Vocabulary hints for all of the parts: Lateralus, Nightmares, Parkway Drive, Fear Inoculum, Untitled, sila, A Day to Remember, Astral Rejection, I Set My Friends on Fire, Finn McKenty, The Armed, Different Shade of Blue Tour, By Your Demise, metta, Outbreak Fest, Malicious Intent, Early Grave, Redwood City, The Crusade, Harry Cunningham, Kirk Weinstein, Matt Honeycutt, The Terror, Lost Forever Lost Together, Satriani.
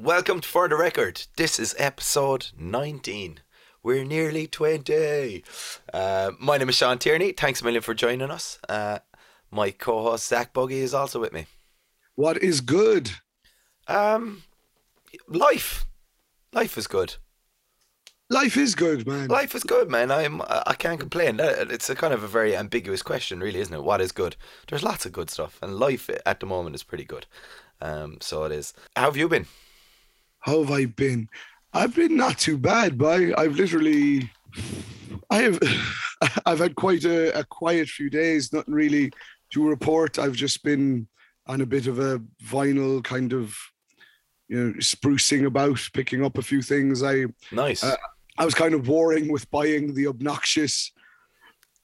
Welcome to For The Record. This is episode 19. We're nearly 20. My name is Sean Tierney. Thanks a million for joining us. My co-host Zach Buggy is also with me. What is good? Life. Life is good. Life is good, man. Life is good, man. I can't complain. It's a kind of a very ambiguous question, really, isn't it? What is good? There's lots of good stuff, and life at the moment is pretty good. So it is. How have you been? How have I been? I've been not too bad, but I've had quite a quiet few days. Nothing really to report. I've just been on a bit of a vinyl kind of, sprucing about, picking up a few things. Nice. I was kind of warring with buying the obnoxious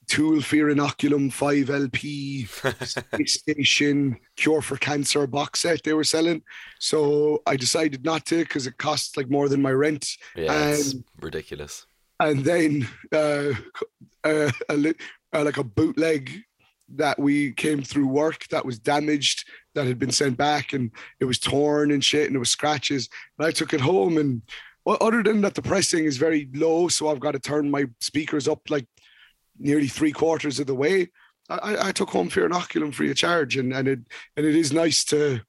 Tool Fear Inoculum 5 LP Space Station Cure for Cancer box set they were selling. So I decided not to because it costs more than my rent. Yeah, it's ridiculous. And then a bootleg that we came through work that was damaged, that had been sent back, and it was torn and shit, and it was scratches. And I took it home, and other than that, the pressing is very low, so I've got to turn my speakers up nearly 3/4 of the way. I took home Fear Inoculum free of charge, and it is nice to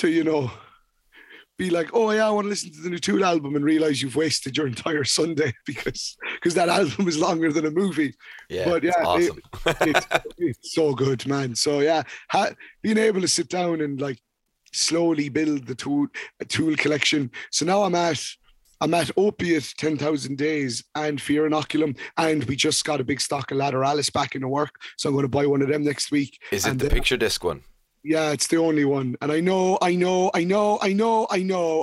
be like, oh yeah, I want to listen to the new Tool album, and realize you've wasted your entire Sunday because that album is longer than a movie. Yeah, but yeah, it's awesome. It's so good, man. So yeah, being able to sit down and slowly build the Tool collection. So now I'm at Opiate, 10,000 Days, and Fear Inoculum, and we just got a big stock of Lateralis back into work, so I'm going to buy one of them next week. Is it the picture disc one? Yeah, it's the only one. And I know,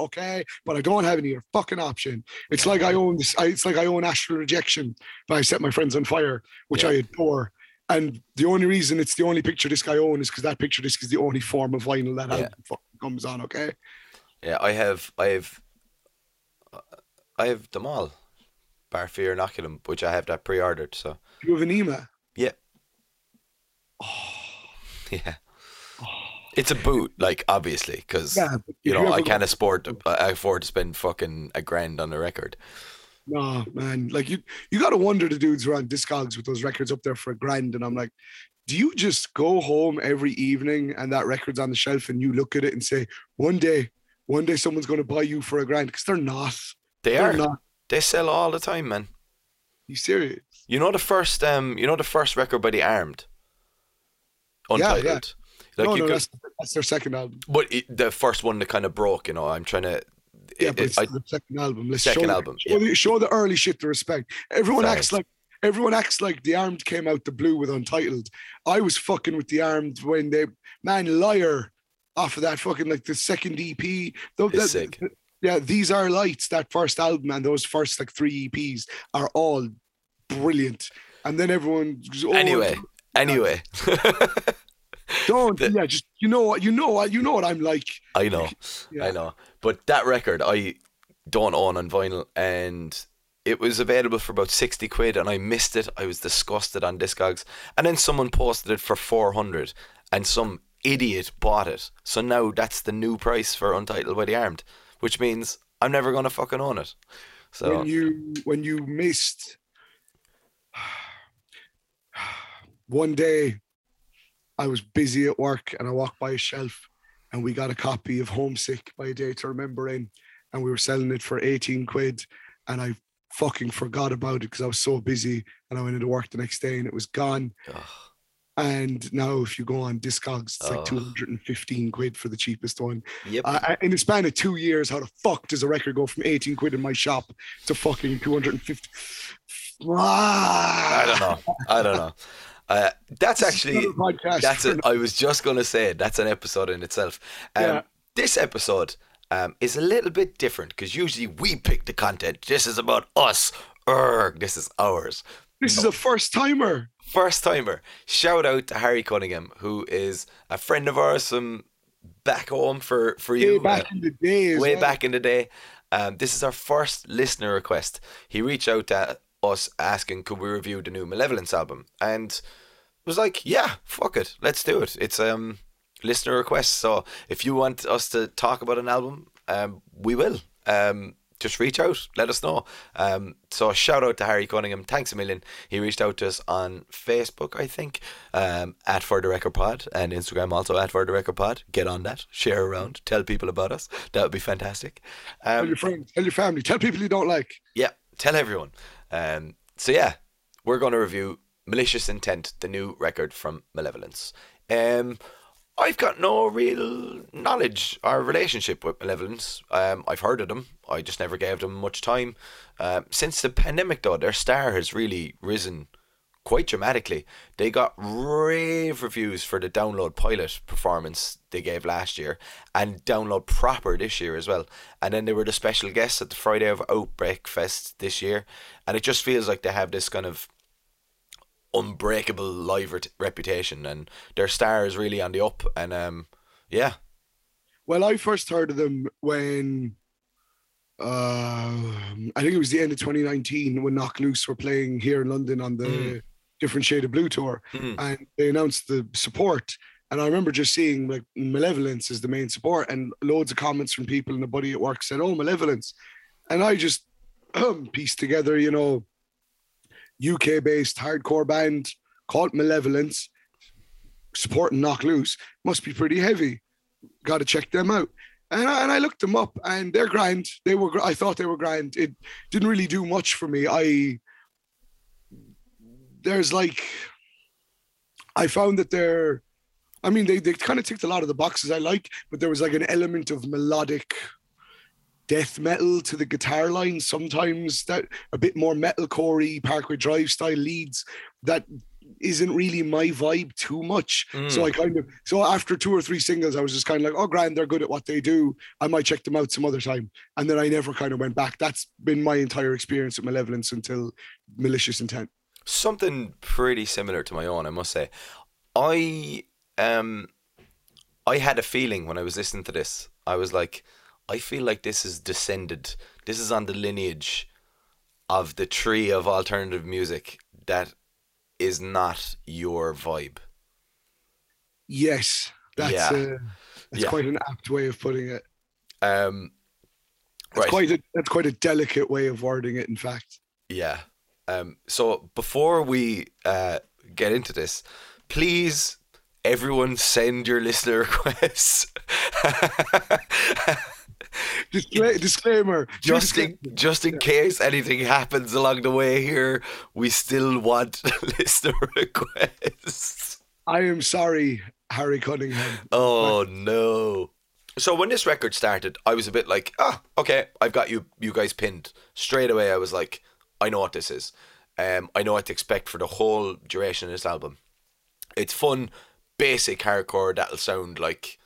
okay? But I don't have any fucking option. It's like I own this. It's like I own Astral Rejection, but I Set My Friends on Fire, which I adore. And the only reason it's the only picture disc I own is because that picture disc is the only form of vinyl that fucking comes on, okay? Yeah, I have them all, bar Fear Inoculum, which I have that pre-ordered. So you have an EMA? Yeah. Oh. Yeah. Oh. It's a boot, obviously, because I can't afford to spend fucking $1,000 on a record. No, man, you gotta wonder the dudes who are on Discogs with those records up there for $1,000, and I'm like, do you just go home every evening and that record's on the shelf and you look at it and say, one day someone's gonna buy you for $1,000? Because they're not. They are not. They sell all the time, man. You serious? The first record by The Armed, Untitled. Yeah. That's their second album. But the first one that kind of broke, I'm trying to. The second album. Show the early shit the respect. Everyone acts like The Armed came out the blue with Untitled. I was fucking with The Armed when Liar, off of that fucking the second EP. It's sick. Yeah, These Are Lights, that first album, and those first 3 EPs are all brilliant. And then everyone goes, Anyway. You know what I'm like. I know. Yeah. I know. But that record I don't own on vinyl, and it was available for about £60, and I missed it. I was disgusted on Discogs. And then someone posted it for $400, and some idiot bought it. So now that's the new price for Untitled by The Armed, which means I'm never going to fucking own it. So when you missed one day, I was busy at work and I walked by a shelf and we got a copy of Homesick by A Day to Remember in, and we were selling it for £18, and I fucking forgot about it because I was so busy, and I went into work the next day and it was gone. Oh. And now if you go on Discogs, it's £215 for the cheapest one. Yep. In the span of 2 years, how the fuck does a record go from £18 in my shop to fucking 250? I don't know. That's actually, I was just going to say, that's an episode in itself. This episode is a little bit different because usually we pick the content. This is about us. This is ours. This is a first-timer. Shout out to Harry Cunningham, who is a friend of ours from back home for you. Way back in the day. This is our first listener request. He reached out to us asking, could we review the new Malevolence album? And was like, yeah, fuck it. Let's do it. It's listener request. So if you want us to talk about an album, we will. Just reach out, let us know. So shout out to Harry Cunningham, thanks a million. He reached out to us on Facebook, I think, at For The Record Pod, and Instagram also at For The Record Pod. Get on that, share around, tell people about us. That would be fantastic. Tell your friends, tell your family, tell people you don't like. Yeah, tell everyone. So yeah, we're going to review Malicious Intent, the new record from Malevolence. I've got no real knowledge or relationship with Malevolence. I've heard of them. I just never gave them much time. Since the pandemic, though, their star has really risen quite dramatically. They got rave reviews for the Download pilot performance they gave last year, and Download proper this year as well. And then they were the special guests at the Friday of Outbreak Fest this year. And it just feels like they have this kind of unbreakable live reputation, and their star is really on the up. And yeah, well, I first heard of them when I think it was the end of 2019 when Knock Loose were playing here in London on the Different Shade of Blue tour, and they announced the support. And I remember just seeing like Malevolence as the main support, and loads of comments from people in the buddy at work said, "Oh, Malevolence," and I just pieced together, you know, UK-based hardcore band called Malevolence, supporting Knock Loose, must be pretty heavy. Got to check them out. And I looked them up, and they're grand. I thought they were grand. It didn't really do much for me. I found that they kind of ticked a lot of the boxes I like, but there was like an element of melodic death metal to the guitar line sometimes, that a bit more metalcore-y Parkway Drive style leads that isn't really my vibe too much. So after two or three singles I was just kind of like, oh grand, they're good at what they do, I might check them out some other time. And then I never kind of went back. That's been my entire experience with Malevolence until Malicious Intent. Something pretty similar to my own, I must say. I had a feeling when I was listening to this, I was like, I feel like this is descended. This is on the lineage of the tree of alternative music that is not your vibe. Yes, that's quite an apt way of putting it. That's quite a delicate way of wording it, in fact. Yeah. So before we get into this, please, everyone, send your listener requests. Disclaimer. Just in case anything happens along the way here, we still want listener requests. I am sorry, Harry Cunningham. Oh no. So when this record started, I was a bit like, okay, I've got you guys pinned. Straight away I was like, I know what this is. I know what to expect for the whole duration of this album. It's fun, basic hardcore that'll sound like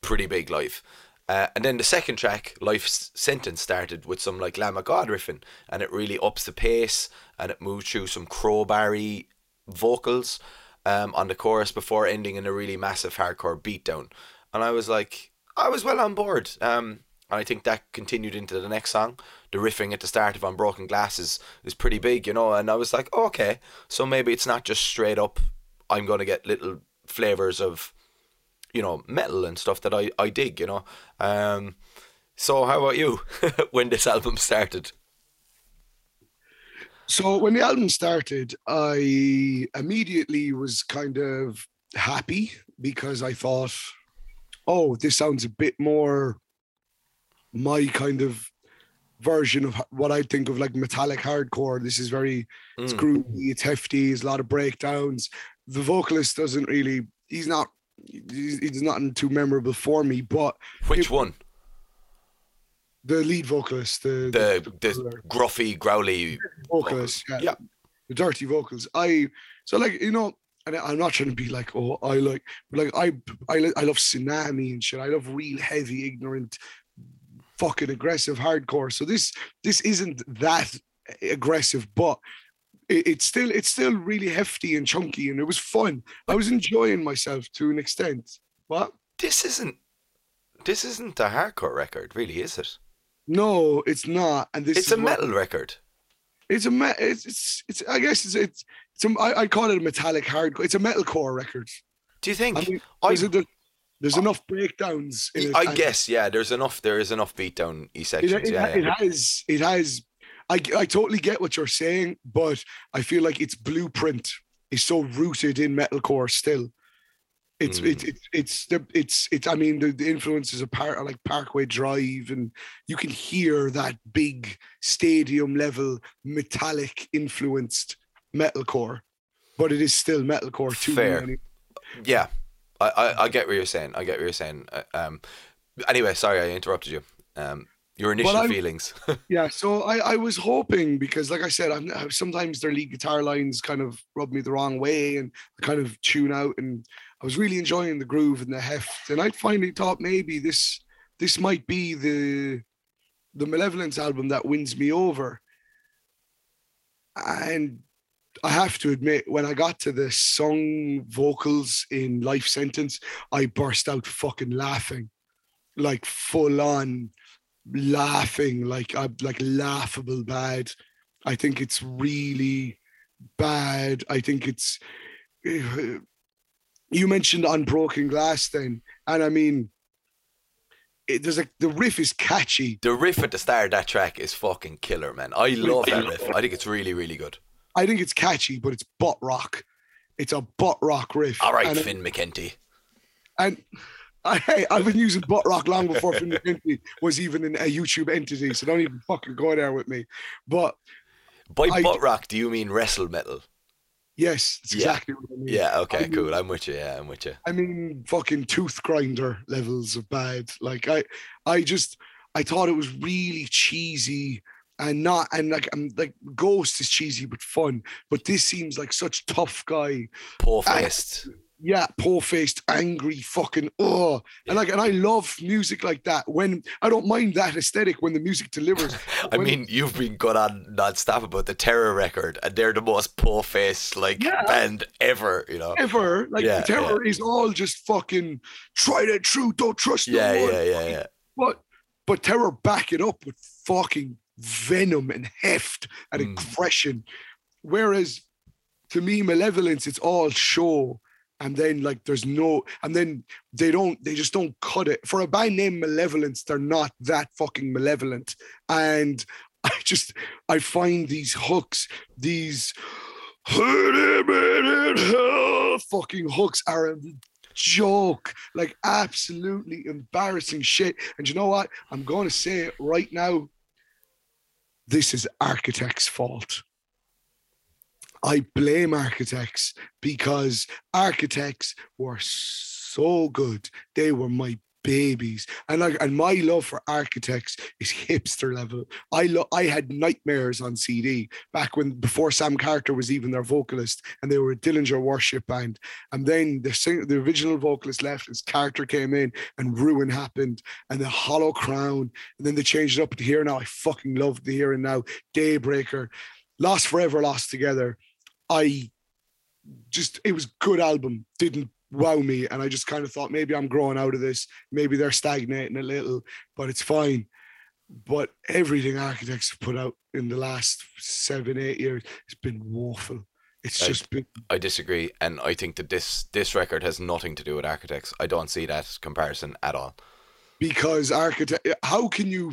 pretty big live. And then the second track, Life's Sentence, started with some like Lamb of God riffing, and it really ups the pace, and it moves through some crowbar-y vocals on the chorus before ending in a really massive hardcore beatdown. And I was well on board. And I think that continued into the next song. The riffing at the start of Unbroken Glass is pretty big, you know, and I was like, oh, okay, so maybe it's not just straight up, I'm going to get little flavours of, you know, metal and stuff that I dig, you know. So how about you when this album started? So when the album started, I immediately was kind of happy because I thought, oh, this sounds a bit more my kind of version of what I think of like metallic hardcore. This is very, it's groovy, it's hefty, there's a lot of breakdowns. The vocalist doesn't really, it's not too memorable for me, but which one? The lead vocalist, the gruffy, growly vocalist. Yeah, the dirty vocals. And I'm not trying to be like, oh, I love Tsunami and shit. I love real heavy, ignorant, fucking aggressive hardcore. So this isn't that aggressive, but it's still really hefty and chunky, and it was fun. I was enjoying myself to an extent. What? This isn't a hardcore record, really, is it? No, it's not. And this is a metal record. I guess I call it a metallic hardcore. It's a metalcore record. Do you think? I mean, There's enough breakdowns in it. I guess, yeah. There is enough beatdown E sections. It has. I totally get what you're saying, but I feel like its blueprint is so rooted in metalcore still. It's. I mean, the influences of like Parkway Drive, and you can hear that big stadium level metallic influenced metalcore, but it is still metalcore too. Fair. Many. Yeah. I get what you're saying. Anyway, sorry, I interrupted you. Your initial feelings. Yeah, so I was hoping, because like I said, sometimes their lead guitar lines kind of rub me the wrong way and I kind of tune out, and I was really enjoying the groove and the heft, and I finally thought maybe this might be the Malevolence album that wins me over. And I have to admit, when I got to the sung vocals in Life Sentence, I burst out fucking laughing, like full on laughing, like laughable bad. I think it's really bad. I think it's, you mentioned Unbroken Glass then. And I mean, the riff is catchy. The riff at the start of that track is fucking killer, man. I love that riff. I think it's really, really good. I think it's catchy, but it's butt rock. It's a butt rock riff. All right, Finn McKenty. And I've been using butt rock long before Finn McKenty was even in a YouTube entity, so don't even fucking go there with me. But by butt rock, do you mean wrestle metal? Yes, that's exactly what I mean. Yeah, okay, cool. I'm with you. Yeah, I'm with you. I mean, fucking tooth grinder levels of bad. Like I thought it was really cheesy. And Ghost is cheesy but fun, but this seems like such tough guy, poor-faced, angry fucking and I love music like that. When I don't mind that aesthetic when the music delivers. I mean, you've been going on non-stop about the Terror record, and they're the most poor-faced band ever, you know. Ever, the Terror is all just fucking try that truth, don't trust no one. Yeah. But Terror back it up with fucking venom and heft and aggression, whereas to me Malevolence, it's all show, and then they just don't cut it for a band named Malevolence. They're not that fucking malevolent, and I find these hooks, these fucking hooks are a joke, like absolutely embarrassing shit. And you know what, I'm going to say it right now, this is Architects' fault. I blame Architects, because Architects were so good. They were my babies. And my love for Architects is hipster level. I had Nightmares on CD back before Sam Carter was even their vocalist, and they were a Dillinger worship band. And then the original vocalist left as Carter came in, and Ruin happened, and the Hollow Crown, and then they changed it up to Here and Now. I fucking loved the Here and Now. Daybreaker, Lost Forever, Lost Together. It was a good album. Didn't wow me, and I just kind of thought maybe I'm growing out of this, maybe they're stagnating a little, but it's fine. But everything Architects have put out in the last 7-8 years, it's been woeful. I disagree, and I think that this record has nothing to do with Architects. I don't see that comparison at all, because how can you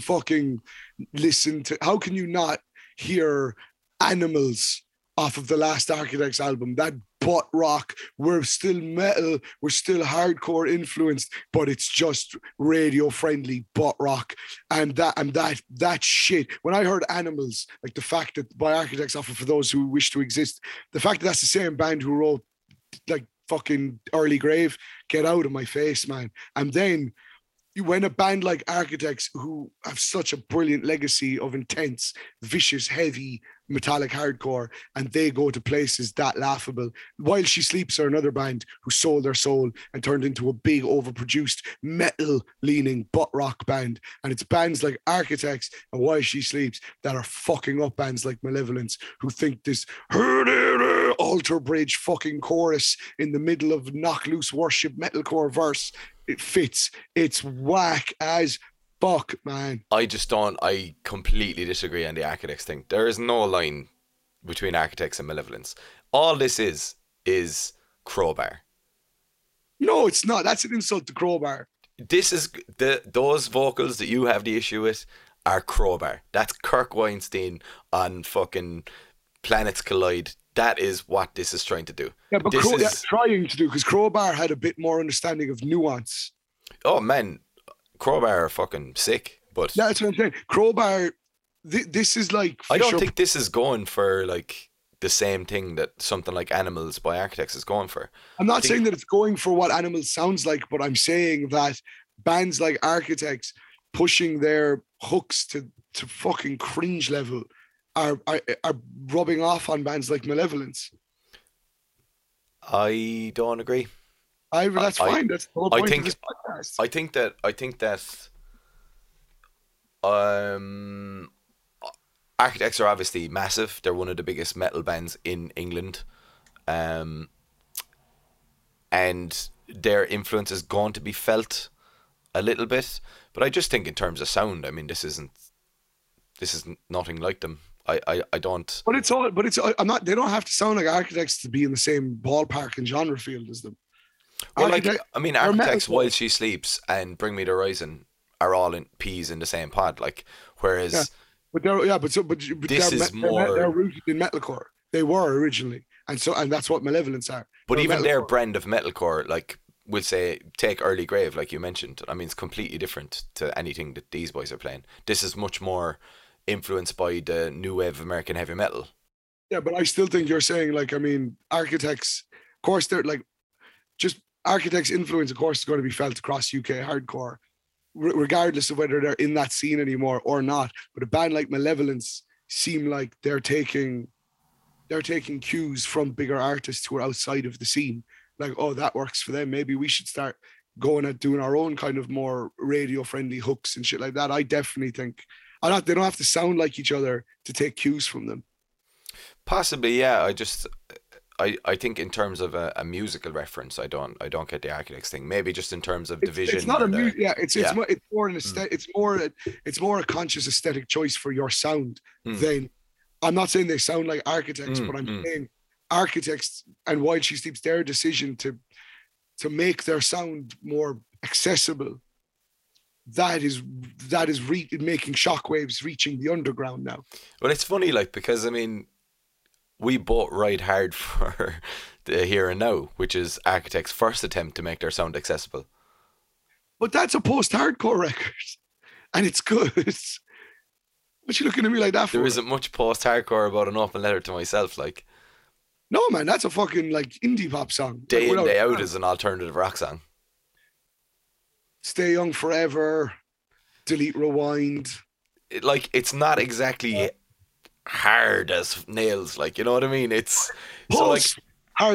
not hear Animals off of the last Architects album? That butt rock, we're still metal, we're still hardcore influenced, but it's just radio friendly butt rock. And that shit, when I heard Animals, like the fact that by Architects offer for those who wish to exist, the fact that that's the same band who wrote like fucking Early Grave, get out of my face, man. And then when a band like Architects, who have such a brilliant legacy of intense, vicious, heavy metallic hardcore, and they go to places that laughable. While She Sleeps are another band who sold their soul and turned into a big overproduced metal leaning butt rock band, and it's bands like Architects and While She Sleeps that are fucking up bands like Malevolence, who think this altar bridge fucking chorus in the middle of Knock Loose worship metalcore verse, it fits. It's whack as fuck, man. I completely disagree on the Architects thing. There is no line between Architects and Malevolence. All this is Crowbar. No, it's not. That's an insult to Crowbar. This is those vocals that you have the issue with are Crowbar. That's Kirk Weinstein on fucking Planets Collide. That is what this is trying to do. Yeah, but this is trying to do, because Crowbar had a bit more understanding of nuance. Oh man, Crowbar are fucking sick. But yeah, that's what I'm saying. Crowbar, this is like, I don't think this is going for like the same thing that something like Animals by Architects is going for. I'm not saying that it's going for what Animals sounds like, but I'm saying that bands like Architects pushing their hooks to fucking cringe level are rubbing off on bands like Malevolence. I don't agree. That's fine. That's the whole point of this podcast. I think that Architects are obviously massive. They're one of the biggest metal bands in England, and their influence is going to be felt a little bit. But I just think in terms of sound, I mean, this isn't nothing like them. I don't. But it's all. But it's. I'm not. They don't have to sound like Architects to be in the same ballpark and genre field as them. Well, Architects, While She Sleeps, and Bring Me the Horizon are all in peas in the same pod. Like, whereas. Yeah. But this is more. They're rooted in metalcore. They were originally, and that's what Malevolence are. But they're even metalcore. Their brand of metalcore, like we'll say, take Early Grave, like you mentioned. I mean, it's completely different to anything that these boys are playing. This is much more influenced by the new wave of American heavy metal. Yeah, but I still think you're saying, like, I mean, Architects. Of course, they're like, just Architects' influence. Of course, is going to be felt across UK hardcore, regardless of whether they're in that scene anymore or not. But a band like Malevolence seem like they're taking cues from bigger artists who are outside of the scene. Like, oh, that works for them. Maybe we should start going at doing our own kind of more radio-friendly hooks and shit like that. I definitely think they don't have to sound like each other to take cues from them. Possibly, yeah. I think in terms of a musical reference, I don't get the Architects thing. Maybe just in terms of division. It's not a music. Yeah, it's more a conscious aesthetic choice for your sound. Then I'm not saying they sound like Architects, but I'm saying Architects and While She Sleeps, their decision to make their sound more accessible. That is making shockwaves, reaching the underground now. Well, it's funny, like, because I mean. We bought Ride Hard for The Here and Now, which is Architects' first attempt to make their sound accessible. But that's a post-hardcore record, and it's good. What you looking at me like that for? There isn't much post-hardcore about An Open Letter to Myself, like. No, man, that's a fucking like indie pop song. Day In, Day Out is an alternative rock song. Stay Young Forever, Delete Rewind. It's not exactly. Yeah. Hard as nails, like, you know what I mean? It's post, so like,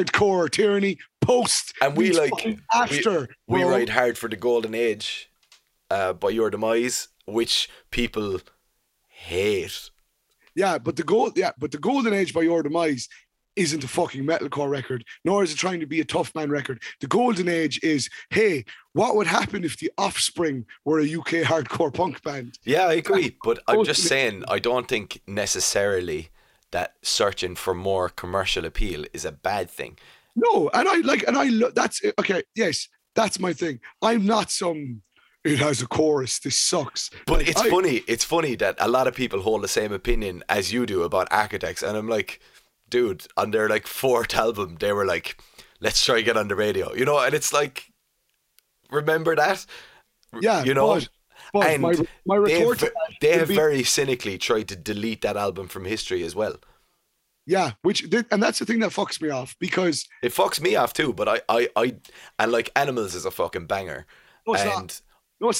hardcore tyranny post, and we like after we Ride Hard for The Golden Age, By Your Demise, which people hate. Yeah, but the Golden Age by Your Demise isn't a fucking metalcore record, nor is it trying to be a tough man record. The Golden Age is, hey, what would happen if The Offspring were a UK hardcore punk band? Yeah, I agree, but I'm just saying, I don't think necessarily that searching for more commercial appeal is a bad thing. No, that's it. Okay, yes, that's my thing. I'm not some, it has a chorus, this sucks. But like, it's funny that a lot of people hold the same opinion as you do about Architects, and I'm like, dude, on their like fourth album they were like, let's try get on the radio, you know, and it's like, remember that? Yeah, you know, but and my retort they have very cynically tried to delete that album from history as well. Yeah, and that's the thing that fucks me off, because it fucks me off too, but I and like Animals is a fucking banger. No it's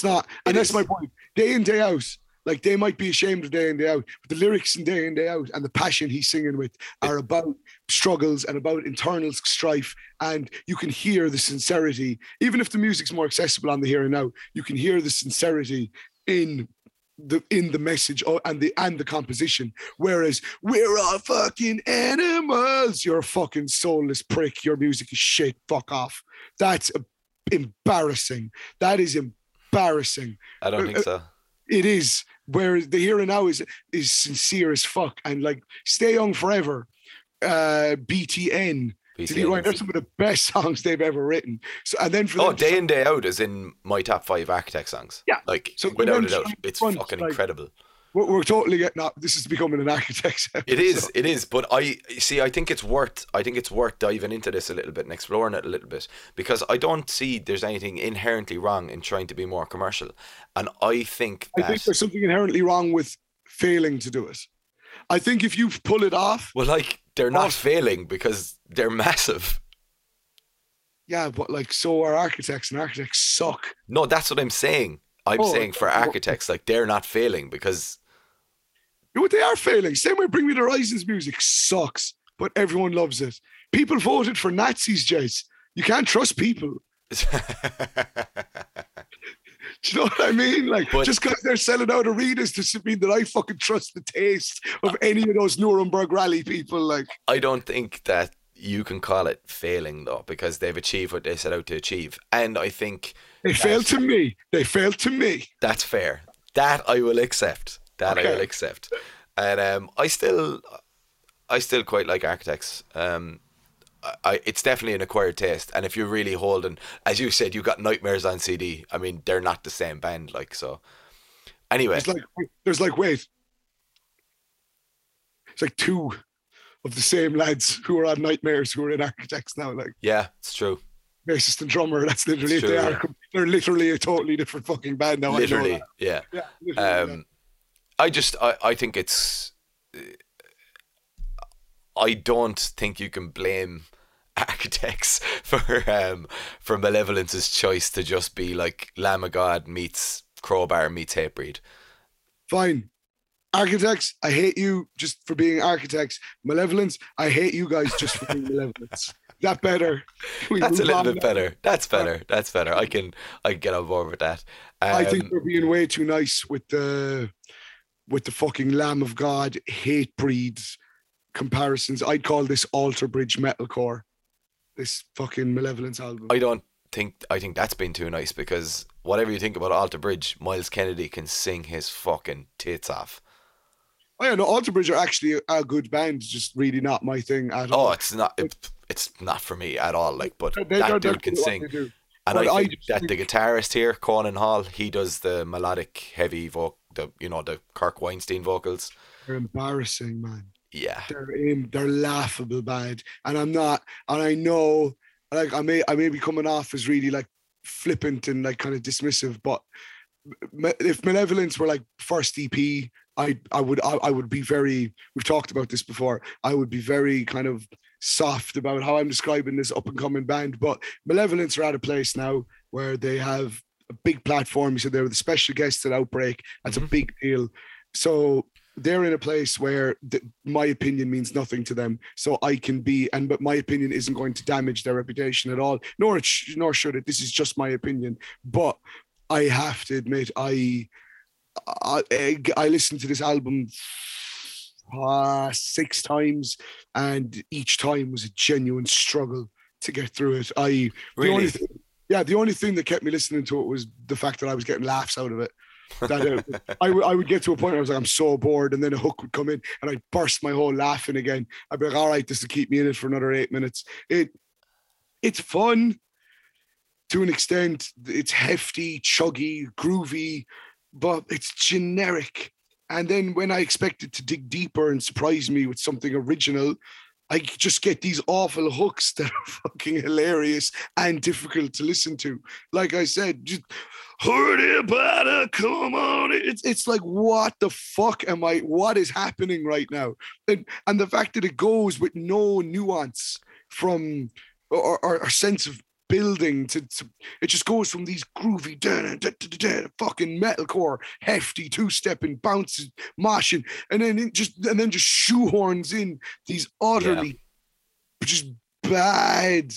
not and that's my point. Day In Day Out, like, they might be ashamed of Day In, Day Out, but the lyrics in Day In, Day Out and the passion he's singing with are about struggles and about internal strife, and you can hear the sincerity. Even if the music's more accessible on The Here and Now, you can hear the sincerity in the message and the composition. Whereas we're all fucking animals, you're a fucking soulless prick, your music is shit, fuck off. That's embarrassing. That is embarrassing. I don't think so. It is, where The Here and Now is sincere as fuck. And like Stay Young Forever, BTN, They're some of the best songs they've ever written. So, and then for Day In Day Out is in my top 5 Architects songs. Yeah, like so without a doubt, it's fucking incredible. We're totally getting up. This is becoming an Architects episode. It is. But I think it's worth diving into this a little bit and exploring it a little bit, because I don't see there's anything inherently wrong in trying to be more commercial. And I think there's something inherently wrong with failing to do it. I think if you pull it off, well, like they're not failing because they're massive. Yeah, but like so are Architects, and Architects suck. No, that's what I'm saying. I'm saying for Architects, like they're not failing because. You know what, they are failing. Same way Bring Me the Horizon's music sucks, but everyone loves it. People voted for Nazis, Jace. You can't trust people. Do you know what I mean? Like, but just because they're selling out arenas doesn't mean that I fucking trust the taste of any of those Nuremberg rally people. Like, I don't think that you can call it failing though, because they've achieved what they set out to achieve, and I think they failed to me. That's fair. That I will accept. And I still quite like Architects. It's definitely an acquired taste, and if you're really holding, as you said, you got Nightmares on CD. I mean, they're not the same band, like, so. Anyway, it's like two of the same lads who are on Nightmares who are in Architects now, like. Yeah, it's true. Bassist and drummer. That's literally true, they are. Yeah. They're literally a totally different fucking band now. Literally, I know that. Yeah. Yeah, literally, yeah. I don't think you can blame Architects for Malevolence's choice to just be like Lamb of God meets Crowbar meets Hatebreed. Fine. Architects, I hate you just for being Architects. Malevolence, I hate you guys just for being Malevolence. That better. That's a little bit better. That's better. I can get on board with that. I think they're being way too nice with the fucking Lamb of God Hatebreed comparisons. I'd call this Alter Bridge metalcore, this fucking Malevolence album. I think that's been too nice, because whatever you think about Alter Bridge, Miles Kennedy can sing his fucking tits off. Oh yeah, no, Alter Bridge are actually a good band, just really not my thing at all. It's not for me at all, like, but that dude can sing. And I think that the guitarist here, Conan Hall, he does the melodic heavy vocal, the Kirk Weinstein vocals. They're embarrassing, man. Yeah, they're laughable bad, and I'm not, and I know, like, I may be coming off as really like flippant and like kind of dismissive, but if Malevolence were like first EP, I would be very. We've talked about this before. I would be very kind of soft about how I'm describing this up and coming band, but Malevolence are at a place now where they have a big platform. So they were the special guests at Outbreak. That's a big deal. So. They're in a place where my opinion means nothing to them, so I can be, but my opinion isn't going to damage their reputation at all. Nor should it. This is just my opinion, but I have to admit, I listened to this album 6 times, and each time was a genuine struggle to get through it. The only thing that kept me listening to it was the fact that I was getting laughs out of it. That I would get to a point where I was like, I'm so bored, and then a hook would come in and I'd burst my whole laughing again. I'd be like, all right, this will keep me in it for another 8 minutes. It's fun to an extent. It's hefty, chuggy, groovy, but it's generic. And then when I expect it to dig deeper and surprise me with something original, I just get these awful hooks that are fucking hilarious and difficult to listen to. Like I said, just hurt it, butter, come on. It's like, what the fuck am I? What is happening right now? And the fact that it goes with no nuance from or sense of building to it just goes from these groovy fucking metalcore hefty two-step and bounces moshing, and then it just shoehorns in these utterly just bad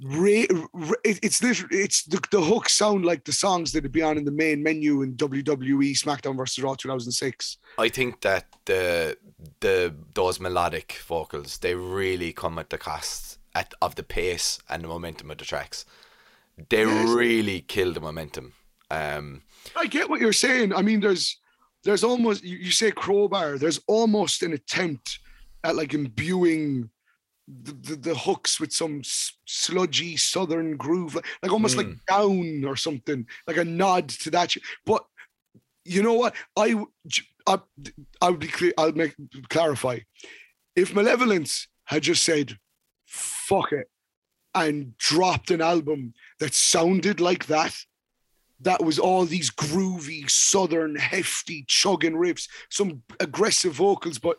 the hooks sound like the songs that would be on in the main menu in WWE SmackDown vs. Raw 2006. I think that those melodic vocals, they really come at the cost of the pace and the momentum of the tracks. They really kill the momentum. I get what you're saying. I mean, there's almost, you say Crowbar, there's almost an attempt at like imbuing the hooks with some sludgy southern groove, like almost like Down or something, like a nod to that. But you know what? I would be clear. I'll clarify. If Malevolence had just said, "Fuck it," and dropped an album that sounded like that, that was all these groovy, southern, hefty, chugging riffs, some aggressive vocals, but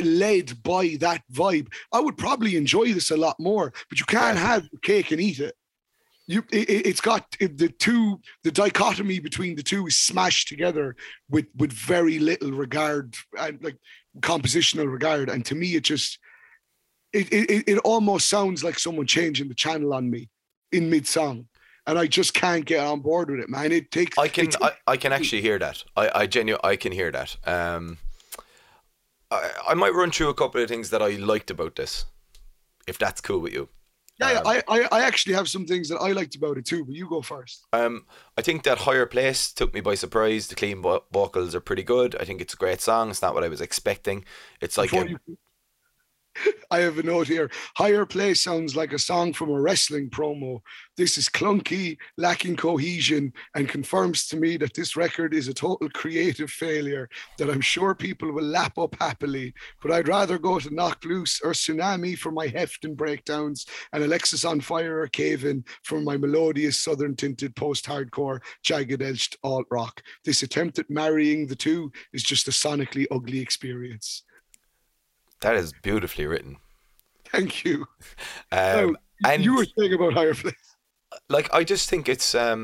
led by that vibe, I would probably enjoy this a lot more. But you can't have cake and eat it. It's got the dichotomy between the two is smashed together with very little regard and like compositional regard. And to me, it almost sounds like someone changing the channel on me in mid-song. And I just can't get on board with it, man. It takes. I can actually hear that. I can hear that. I might run through a couple of things that I liked about this, if that's cool with you. Yeah, I actually have some things that I liked about it too, but you go first. I think that Higher Place took me by surprise. The clean vocals are pretty good. I think it's a great song. It's not what I was expecting. It's like I have a note here. Higher Place sounds like a song from a wrestling promo. This is clunky, lacking cohesion, and confirms to me that this record is a total creative failure that I'm sure people will lap up happily. But I'd rather go to Knock Loose or Tsunami for my heft and breakdowns, and Alexis on Fire or Cave-In for my melodious, southern-tinted, post-hardcore, jagged-edged alt-rock. This attempt at marrying the two is just a sonically ugly experience. That is beautifully written. Thank you. And you were saying about Higher Place. Like, I just think it's a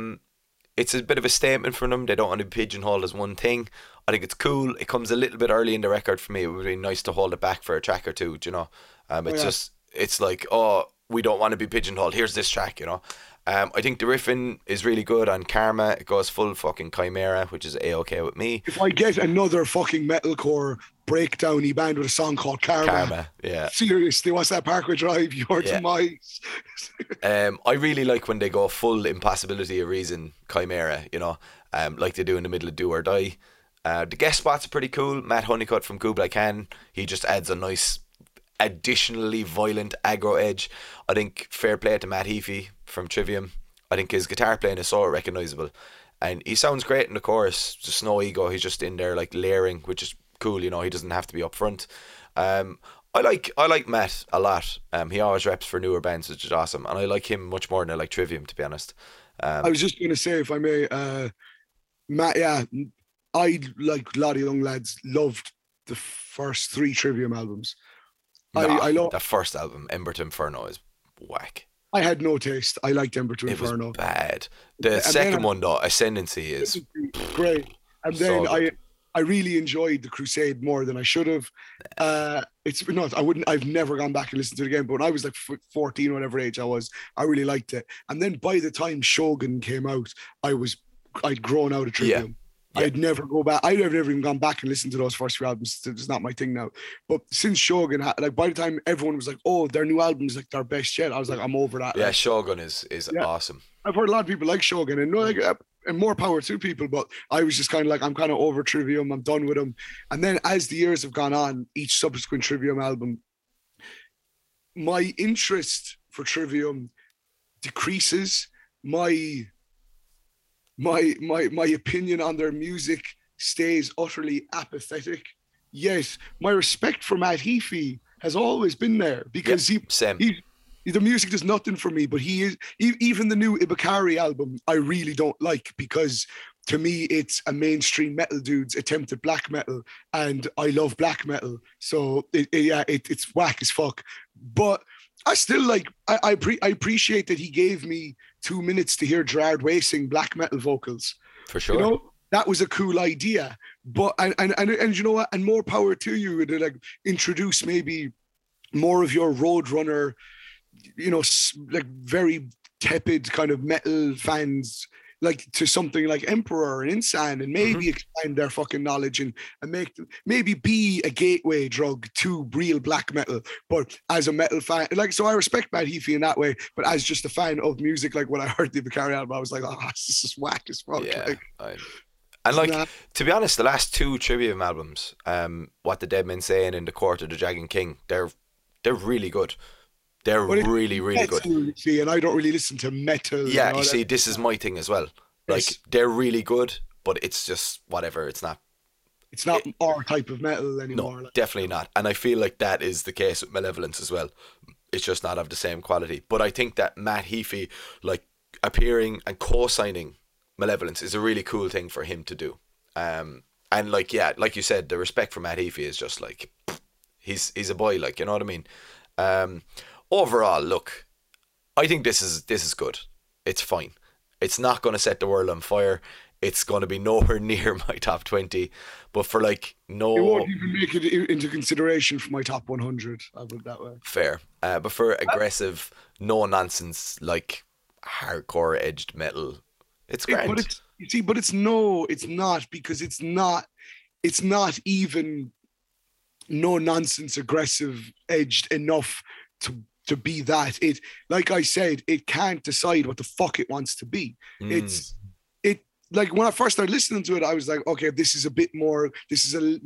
bit of a statement from them. They don't want to be pigeonholed as one thing. I think it's cool. It comes a little bit early in the record for me. It would be nice to hold it back for a track or two, do you know? It's like, oh, we don't want to be pigeonholed. Here's this track, you know? I think the riffing is really good on Karma. It goes full fucking Chimera, which is A-OK with me. If I get another fucking metalcore breakdowny band with a song called Karma, yeah. Seriously, what's that? Parkway Drive, Your Demise. I really like when they go full Impossibility of Reason Chimera, you know, like they do in the middle of Do or Die. The guest spots are pretty cool. Matt Honeycutt from Kublai Khan, he just adds a nice additionally violent aggro edge. I think fair play to Matt Heafy from Trivium. I think his guitar playing is so recognisable, and he sounds great in the chorus. Just no ego. He's just in there like layering, which is cool. You know, he doesn't have to be up front. I like Matt a lot. He always reps for newer bands, which is awesome, and I like him much more than I like Trivium, to be honest. I was just going to say, if I may, Matt. Yeah, I like a lot of young lads loved the first three Trivium albums. The first album, Ember to Inferno, is whack. I had no taste. I liked Ember to Inferno. It was bad. The second one, though, Ascendancy is great. And then I really enjoyed The Crusade more than I should have. It's not. I wouldn't. I've never gone back and listened to it again. But when I was like 14, whatever age I was, I really liked it. And then by the time Shogun came out, I'd grown out of Trivium. Yeah. Yeah. I'd never go back. I'd never even gone back and listened to those first few albums. It's not my thing now. But since Shogun, like by the time everyone was like, "Oh, their new album is like their best yet," I was like, "I'm over that." Yeah, Shogun is awesome. I've heard a lot of people like Shogun, and more power to people. But I was just kind of like, I'm kind of over Trivium. I'm done with them. And then as the years have gone on, each subsequent Trivium album, my interest for Trivium decreases. My opinion on their music stays utterly apathetic. Yes, my respect for Matt Heafy has always been there because the music does nothing for me, but even the new Ibakari album, I really don't like because to me, it's a mainstream metal dude's attempt at black metal, and I love black metal. So it's whack as fuck. But I still like, I appreciate that he gave me 2 minutes to hear Gerard Way sing black metal vocals. For sure. You know, that was a cool idea. But, and you know what? And more power to you to like introduce maybe more of your Roadrunner, you know, like very tepid kind of metal fans, like to something like Emperor and Insan, and maybe expand their fucking knowledge and make them, maybe be a gateway drug to real black metal. But as a metal fan, like, so I respect Matt Heafy in that way, but as just a fan of music, like when I heard the Vicari album, I was like, oh, this is whack as fuck. Yeah, like, to be honest, the last two Trivium albums, What the Dead Men Say and In the Court of the Dragon King, they're They're really good. They're really good. And I don't really listen to metal. Yeah, you see, this is my thing as well. Like, they're really good, but it's just whatever. It's not our type of metal anymore. No, definitely not. And I feel like that is the case with Malevolence as well. It's just not of the same quality. But I think that Matt Heafy, like, appearing and co-signing Malevolence is a really cool thing for him to do. And like, yeah, like you said, the respect for Matt Heafy is just like, he's a boy, like, you know what I mean? Overall, look, I think this is good. It's fine. It's not going to set the world on fire. It's going to be nowhere near my top 20, but for like no, it won't even make it into consideration for my top 100. I'll put it that way. Fair, but for aggressive, no nonsense, like hardcore edged metal, it's grand. But it's not even no nonsense aggressive edged enough to be that. It, like I said, it can't decide what the fuck it wants to be. It's like, when I first started listening to it, I was like, okay, this is a bit more, this is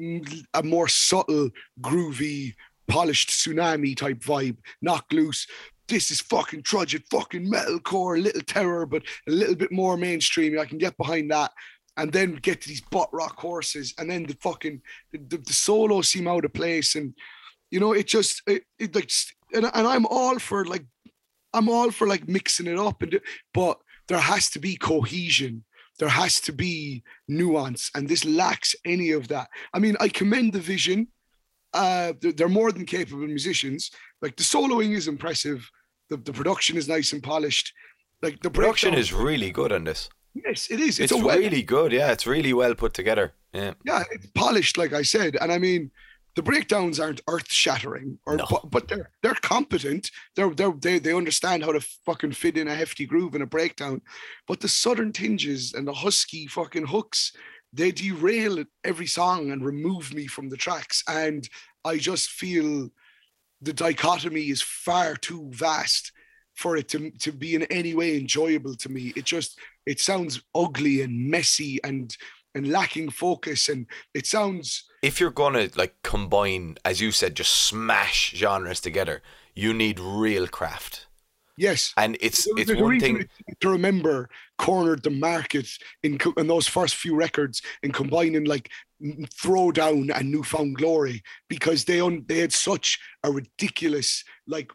a more subtle, groovy, polished Tsunami type vibe. Knock Loose, this is fucking trudge, it fucking metalcore, a little Terror, but a little bit more mainstream. I can get behind that. And then get to these butt rock horses, and then the fucking the solos seem out of place, and you know, it just it like, and I'm all for mixing it up, and but there has to be cohesion, there has to be nuance, and this lacks any of that. I mean, I commend the vision. They're more than capable musicians. Like, the soloing is impressive, the production is nice and polished. Like, the production is really good on this. Yes, it is. It's really good. Yeah, it's really well put together. Yeah, it's polished, like I said. And I mean, the breakdowns aren't earth-shattering, but they're competent. They understand how to fucking fit in a hefty groove in a breakdown. But the southern tinges and the husky fucking hooks, they derail every song and remove me from the tracks. And I just feel the dichotomy is far too vast for it to be in any way enjoyable to me. It sounds ugly and messy and lacking focus, and it sounds... If you're gonna like combine, as you said, just smash genres together, you need real craft. Yes. And it's one thing... To Remember cornered the market in those first few records in combining like Throwdown and Newfound Glory, because they had such a ridiculous, like,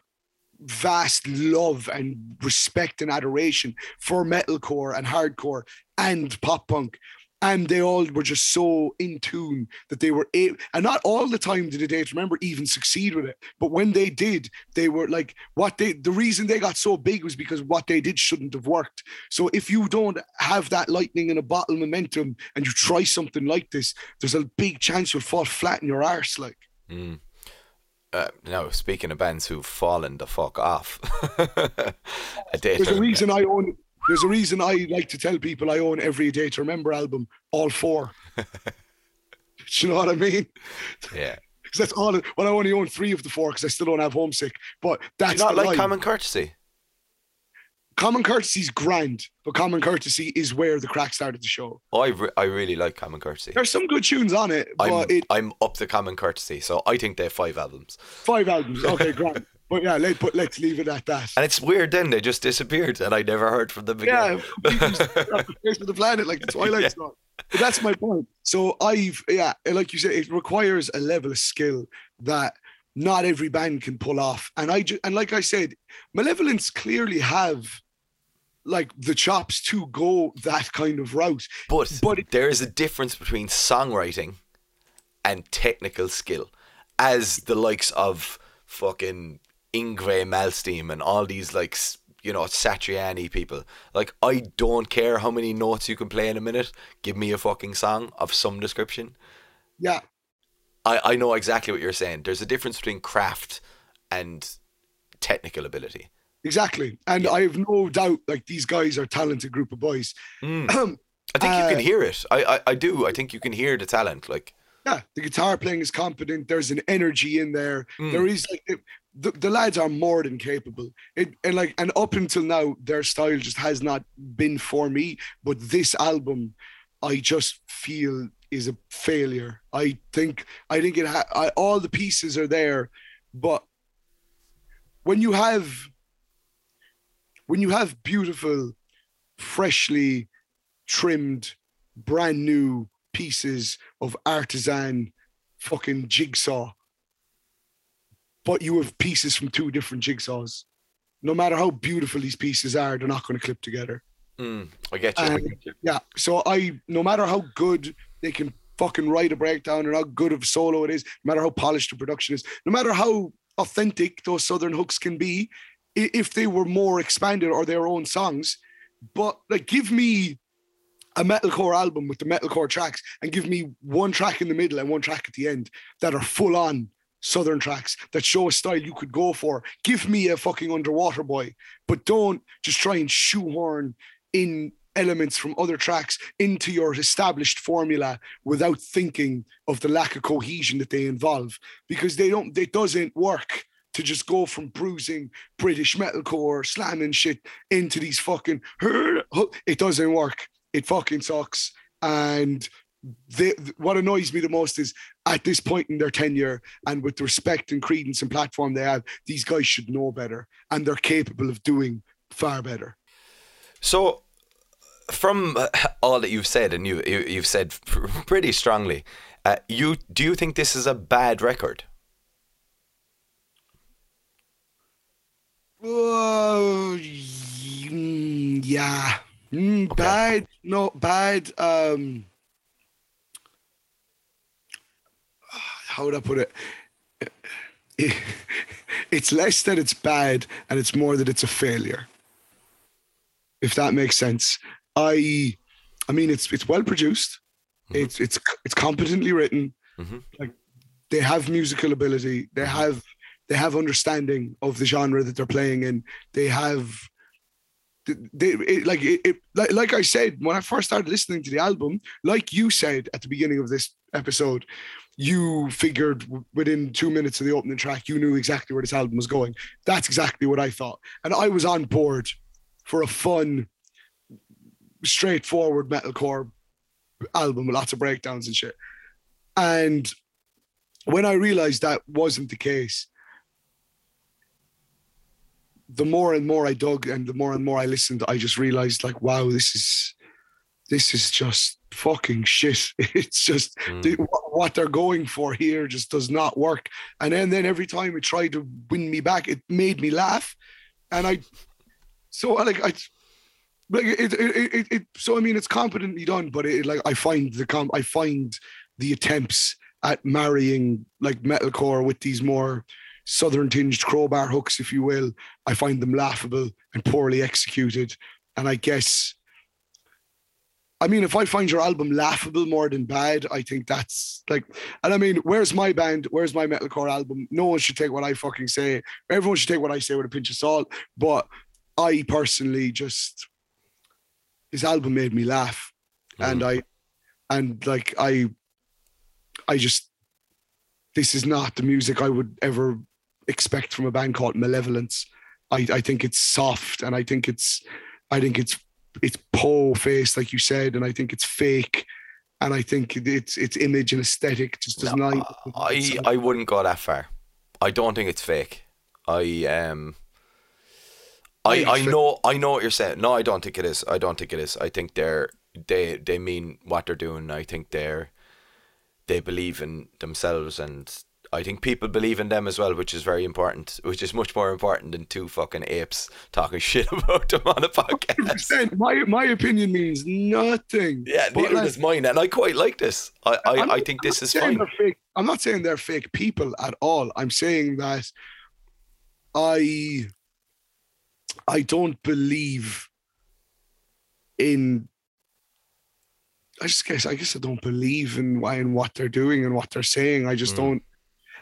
vast love and respect and adoration for metalcore and hardcore and pop punk, and they all were just so in tune that they were able, and not all the time did A Day to Remember even succeed with it, but when they did, they were like, the reason they got so big was because what they did shouldn't have worked. So if you don't have that lightning in a bottle momentum and you try something like this, there's a big chance you'll fall flat in your arse, like. Now, speaking of bands who've fallen the fuck off, there's a reason I like to tell people I own every Day to Remember album, all four. Do you know what I mean? Yeah. Because that's all. Well, I only own three of the four because I still don't have Homesick. But that's not like Common Courtesy. Common Courtesy's grand, but Common Courtesy is where the crack started to show. I really like Common Courtesy. There's some good tunes on it, but I'm up to Common Courtesy, so I think they have 5 albums. 5 albums, okay, grand. But yeah, let's leave it at that. And it's weird then, they just disappeared and I never heard from them again. Yeah, the face of the planet, like the Twilight Zone. But that's my point. So like you said, it requires a level of skill that not every band can pull off. And and like I said, Malevolence clearly have like the chops to go that kind of route. But there is a difference between songwriting and technical skill, as the likes of fucking Yngwie Malmsteen and all these, like, you know, Satriani people. Like, I don't care how many notes you can play in a minute. Give me a fucking song of some description. Yeah. I know exactly what you're saying. There's a difference between craft and technical ability. Exactly. And I have no doubt, like, these guys are a talented group of boys. I think you can hear it. I do. I think you can hear the talent. Like, yeah, the guitar playing is competent. There's an energy in there. There is, like, the lads are more than capable. And up until now, their style just has not been for me. But this album, I just feel... is a failure. I think all the pieces are there, but when you have beautiful, freshly trimmed, brand new pieces of artisan fucking jigsaw, but you have pieces from two different jigsaws, no matter how beautiful these pieces are, they're not going to clip together. I get you. Yeah. So no matter how good they can fucking write a breakdown and how good of a solo it is, no matter how polished the production is, no matter how authentic those Southern hooks can be, if they were more expanded or their own songs, but like, give me a metalcore album with the metalcore tracks and give me one track in the middle and one track at the end that are full on Southern tracks that show a style you could go for. Give me a fucking Underwater Boy, but don't just try and shoehorn in elements from other tracks into your established formula without thinking of the lack of cohesion that they involve, because it doesn't work to just go from bruising British metalcore slamming shit into these fucking, it doesn't work. It fucking sucks. And what annoys me the most is at this point in their tenure and with the respect and credence and platform they have, these guys should know better and they're capable of doing far better. So from all that you've said, and you've said pretty strongly, do you think this is a bad record? Yeah. Okay. Bad, not bad. How would I put it? It's less that it's bad and it's more that it's a failure, if that makes sense. I mean, it's well produced. Mm-hmm. It's competently written. Mm-hmm. Like, they have musical ability. They have understanding of the genre that they're playing in. Like I said, when I first started listening to the album, like you said at the beginning of this episode, you figured within 2 minutes of the opening track, you knew exactly where this album was going. That's exactly what I thought. And I was on board for a fun, straightforward metalcore album with lots of breakdowns and shit. And when I realized that wasn't the case, the more and more I dug and the more and more I listened, I just realized, like, wow, this is just fucking shit. It's just what they're going for here just does not work. And then every time it tried to win me back, it made me laugh. And it's competently done, but I find the attempts at marrying like metalcore with these more Southern tinged crowbar hooks, if you will, I find them laughable and poorly executed. And I guess, I mean, if I find your album laughable more than bad, I think that's like, and I mean, where's my band? Where's my metalcore album? No one should take what I fucking say. Everyone should take what I say with a pinch of salt. But I personally his album made me laugh. Mm-hmm. This is not the music I would ever expect from a band called Malevolence. I think it's soft, and I think it's po-faced, like you said, and I think it's fake, and I think its image and aesthetic just does not. I wouldn't go that far. I don't think it's fake. I know what you're saying. No, I don't think it is. I think they mean what they're doing. I think they believe in themselves, and I think people believe in them as well, which is very important, which is much more important than two fucking apes talking shit about them on a podcast. My opinion means nothing. Yeah, neither does mine, and I quite like this. I think this is fine. I'm not saying they're fake people at all. I'm saying that I don't believe in... I guess I don't believe in why and what they're doing and what they're saying. I just don't.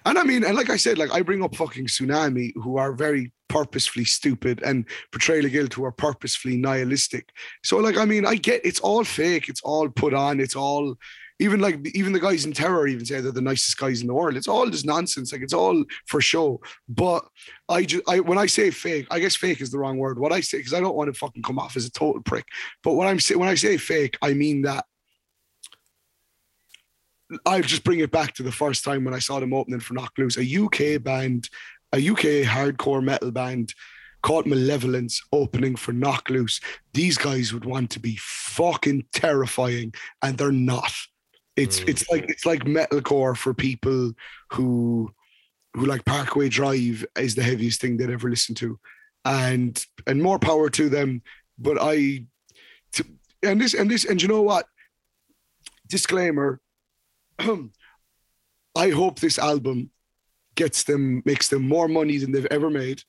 And I mean, and like I said, like, I bring up fucking Tsunami, who are very purposefully stupid, and Portrayal of Guilt, who are purposefully nihilistic. So, like, I mean, I get it's all fake. It's all put on. It's all, even the guys in Terror even say they're the nicest guys in the world. It's all just nonsense. Like, it's all for show. But when I say fake, I guess fake is the wrong word. What I say, because I don't want to fucking come off as a total prick. But when I say fake, I mean that. I'll just bring it back to the first time when I saw them opening for Knock Loose, a UK band a UK hardcore metal band called Malevolence opening for Knock Loose, these guys would want to be fucking terrifying, and they're not. It's like metalcore for people who like Parkway Drive is the heaviest thing they'd ever listened to, and more power to them. But and you know what? Disclaimer: I hope this album makes them more money than they've ever made.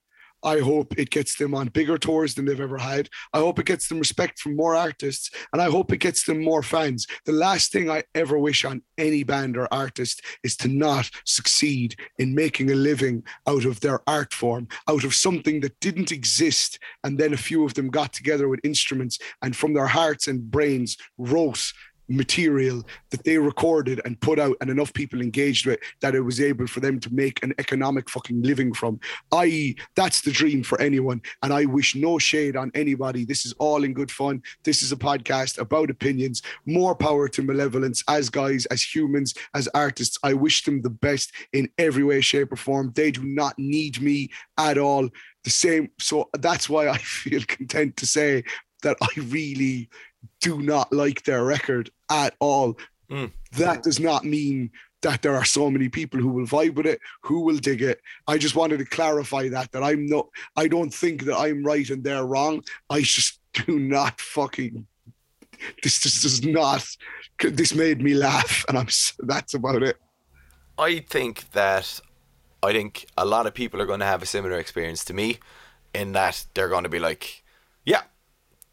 I hope it gets them on bigger tours than they've ever had. I hope it gets them respect from more artists, and I hope it gets them more fans. The last thing I ever wish on any band or artist is to not succeed in making a living out of their art form, out of something that didn't exist, and then a few of them got together with instruments and from their hearts and brains wrote material that they recorded and put out, and enough people engaged with that it was able for them to make an economic fucking living from. That's the dream for anyone, and I wish no shade on anybody. This is all in good fun. This is a podcast about opinions. More power to Malevolence as guys, as humans, as artists. I wish them the best in every way, shape or form. They do not need me at all. The same. So that's why I feel content to say that I really do not like their record at all. That does not mean that there are so many people who will vibe with it, who will dig it. I just wanted to clarify that I don't think that I'm right and they're wrong. I just do not fucking, this made me laugh, and that's about it. I think a lot of people are going to have a similar experience to me, in that they're going to be like, yeah,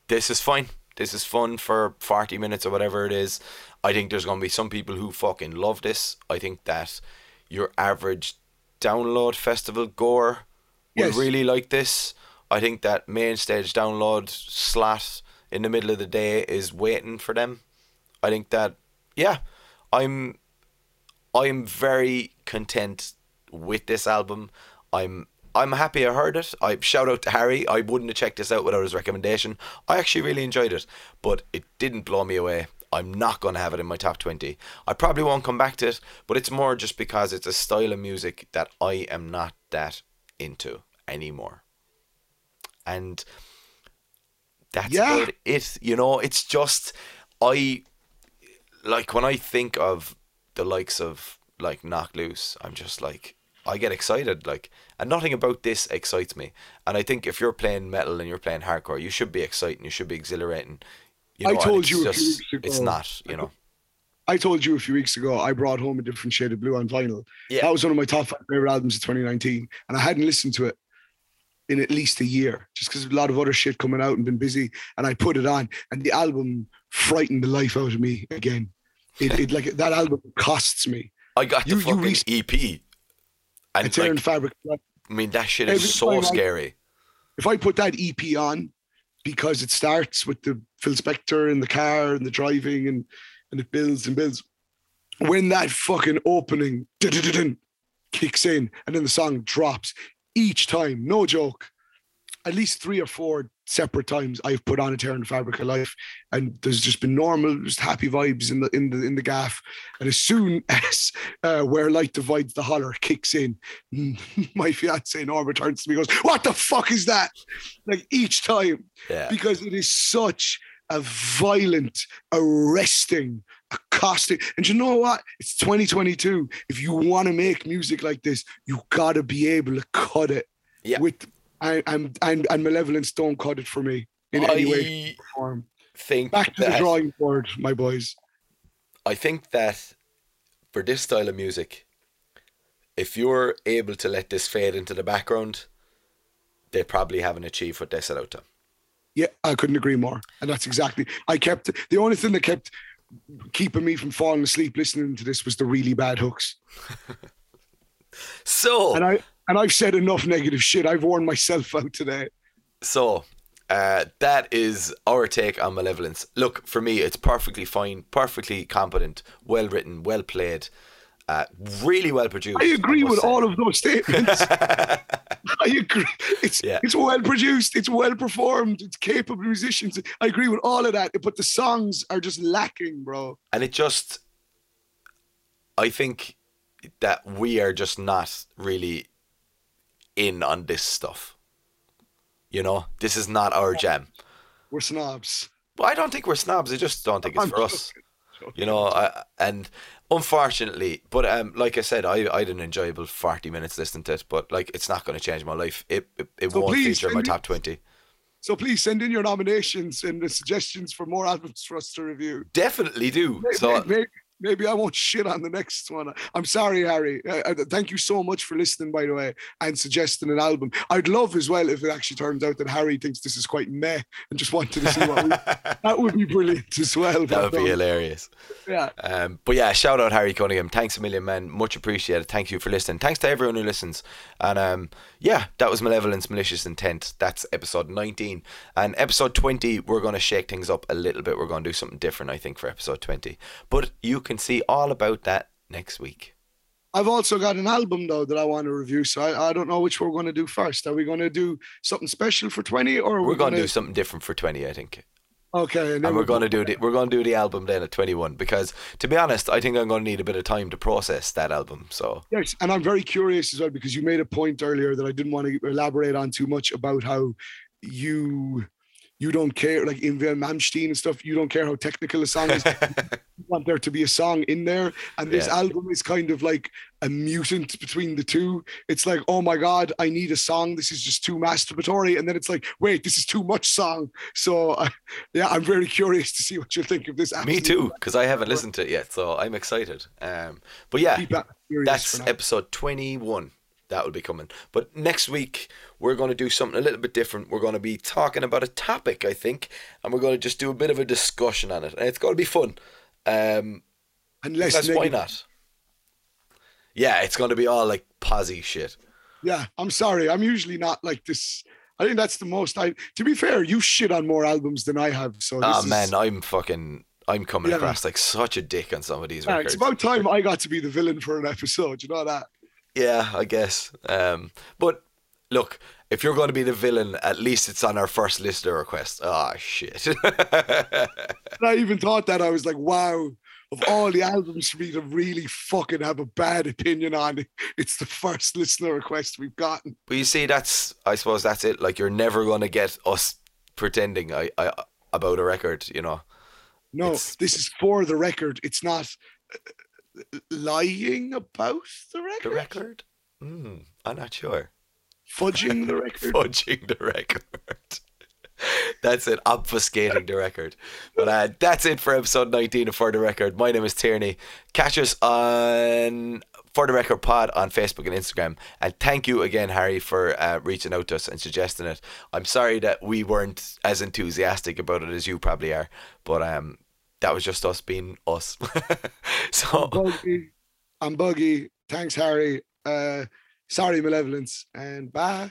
this is fine. This is fun for 40 minutes or whatever it is. I think there's going to be some people who fucking love this. I think that your average Download Festival goer will really like this. I think that main stage Download slot in the middle of the day is waiting for them. I think that, yeah, I'm very content with this album. I'm happy I heard it. I shout out to Harry. I wouldn't have checked this out without his recommendation. I actually really enjoyed it, but it didn't blow me away. I'm not going to have it in my top 20. I probably won't come back to it, but it's more just because it's a style of music that I am not that into anymore. And that's about it. You know, it's just, when I think of the likes of, like, Knock Loose, I'm just like, I get excited, and nothing about this excites me. And I think if you're playing metal and you're playing hardcore, you should be exciting, you should be exhilarating. You know, I told you a few weeks ago, it's not, you know. I told you a few weeks ago, I brought home A Different Shade of Blue on vinyl. Yeah. That was one of my top 5 favorite albums of 2019, and I hadn't listened to it in at least a year, just because a lot of other shit coming out and been busy. And I put it on, and the album frightened the life out of me again. It like that album costs me. I got the EP. And Tearing Fabric. I mean, that shit is so scary. If I put that EP on, because it starts with the Phil Spector and the car and the driving, and it builds and builds. When that fucking opening kicks in and then the song drops, each time, no joke, at least 3 or 4 separate times I've put on A Tear in the Fabric of Life, and there's just been normal, just happy vibes in the gaff. And as soon as Where Light Divides the Holler kicks in, my fiance Norma turns to me and goes, "What the fuck is that?" Like each time, because it is such a violent, arresting, accosting. And you know what? It's 2022. If you want to make music like this, you gotta be able to cut it with. And Malevolence don't cut it for me in any way or form. Back to the drawing board, my boys. I think that for this style of music, if you're able to let this fade into the background, they probably haven't achieved what they set out to. Yeah, I couldn't agree more. And that's exactly, the only thing that kept keeping me from falling asleep listening to this was the really bad hooks. And I've said enough negative shit. I've worn myself out today. So, that is our take on Malevolence. Look, for me, it's perfectly fine, perfectly competent, well written, well played, really well produced. I agree with all of those statements. I agree. It's well produced. It's well performed. It's capable musicians. I agree with all of that. But the songs are just lacking, bro. And it just, I think that we are just not really in on this stuff. You know, this is not our jam. We're snobs. Well, I don't think we're snobs. I just don't think it's for us. You know, and unfortunately, but like I said, I had an enjoyable 40 minutes listening to it, but like, it's not going to change my life. It won't feature in my top 20. So please send in your nominations and the suggestions for more albums for us to review. Definitely do. Maybe I won't shit on the next one. I'm sorry, Harry. Thank you so much for listening, by the way, and suggesting an album. I'd love as well if it actually turns out that Harry thinks this is quite meh and just wanted to see what we... That would be brilliant as well. That would be hilarious. Yeah. But yeah, shout out Harry Cunningham. Thanks a million, man. Much appreciated. Thank you for listening. Thanks to everyone who listens. And yeah, that was Malevolence, Malicious Intent. That's episode 19. And episode 20, we're going to shake things up a little bit. We're going to do something different, I think, for episode 20. But you can see all about that next week. I've also got an album though that I want to review, so I don't know which we're going to do first. Are we going to do something special for 20, or we're going to do something different for 20, I think. Okay, and we're going to do the album then at 21, because to be honest, I think I'm going to need a bit of time to process that album. So yes, and I'm very curious as well, because you made a point earlier that I didn't want to elaborate on too much about how you don't care, like Ingvar Malmsteen and stuff, you don't care how technical a song is. You want there to be a song in there. And this album is kind of like a mutant between the two. It's like, oh my God, I need a song. This is just too masturbatory. And then it's like, wait, this is too much song. So yeah, I'm very curious to see what you think of this. Me too, because I haven't listened to it yet. So I'm excited. But yeah, that's episode 21. That will be coming. But next week, we're going to do something a little bit different. We're going to be talking about a topic, I think, and we're going to just do a bit of a discussion on it. And it's going to be fun. Unless why not? Yeah, it's going to be all like posy shit. Yeah, I'm sorry. I'm usually not like this. I think that's the most. To be fair, you shit on more albums than I have. So man, I'm coming across like such a dick on some of these records. It's about time I got to be the villain for an episode. You know that? Yeah, I guess. But look, if you're going to be the villain, at least it's on our first listener request. Ah, shit. I even thought that. I was like, wow, of all the albums for me to really fucking have a bad opinion on, it's the first listener request we've gotten. But you see, I suppose that's it. Like, you're never going to get us pretending about a record, you know. No, this is for the record. It's not... lying about the record? The record? I'm not sure. Fudging the record? Fudging the record. That's it. Obfuscating the record. But that's it for episode 19 of For The Record. My name is Tierney. Catch us on For The Record Pod on Facebook and Instagram. And thank you again, Harry, for reaching out to us and suggesting it. I'm sorry that we weren't as enthusiastic about it as you probably are. But that was just us being us. So I'm buggy. Thanks, Harry. Sorry, Malevolence. And bye.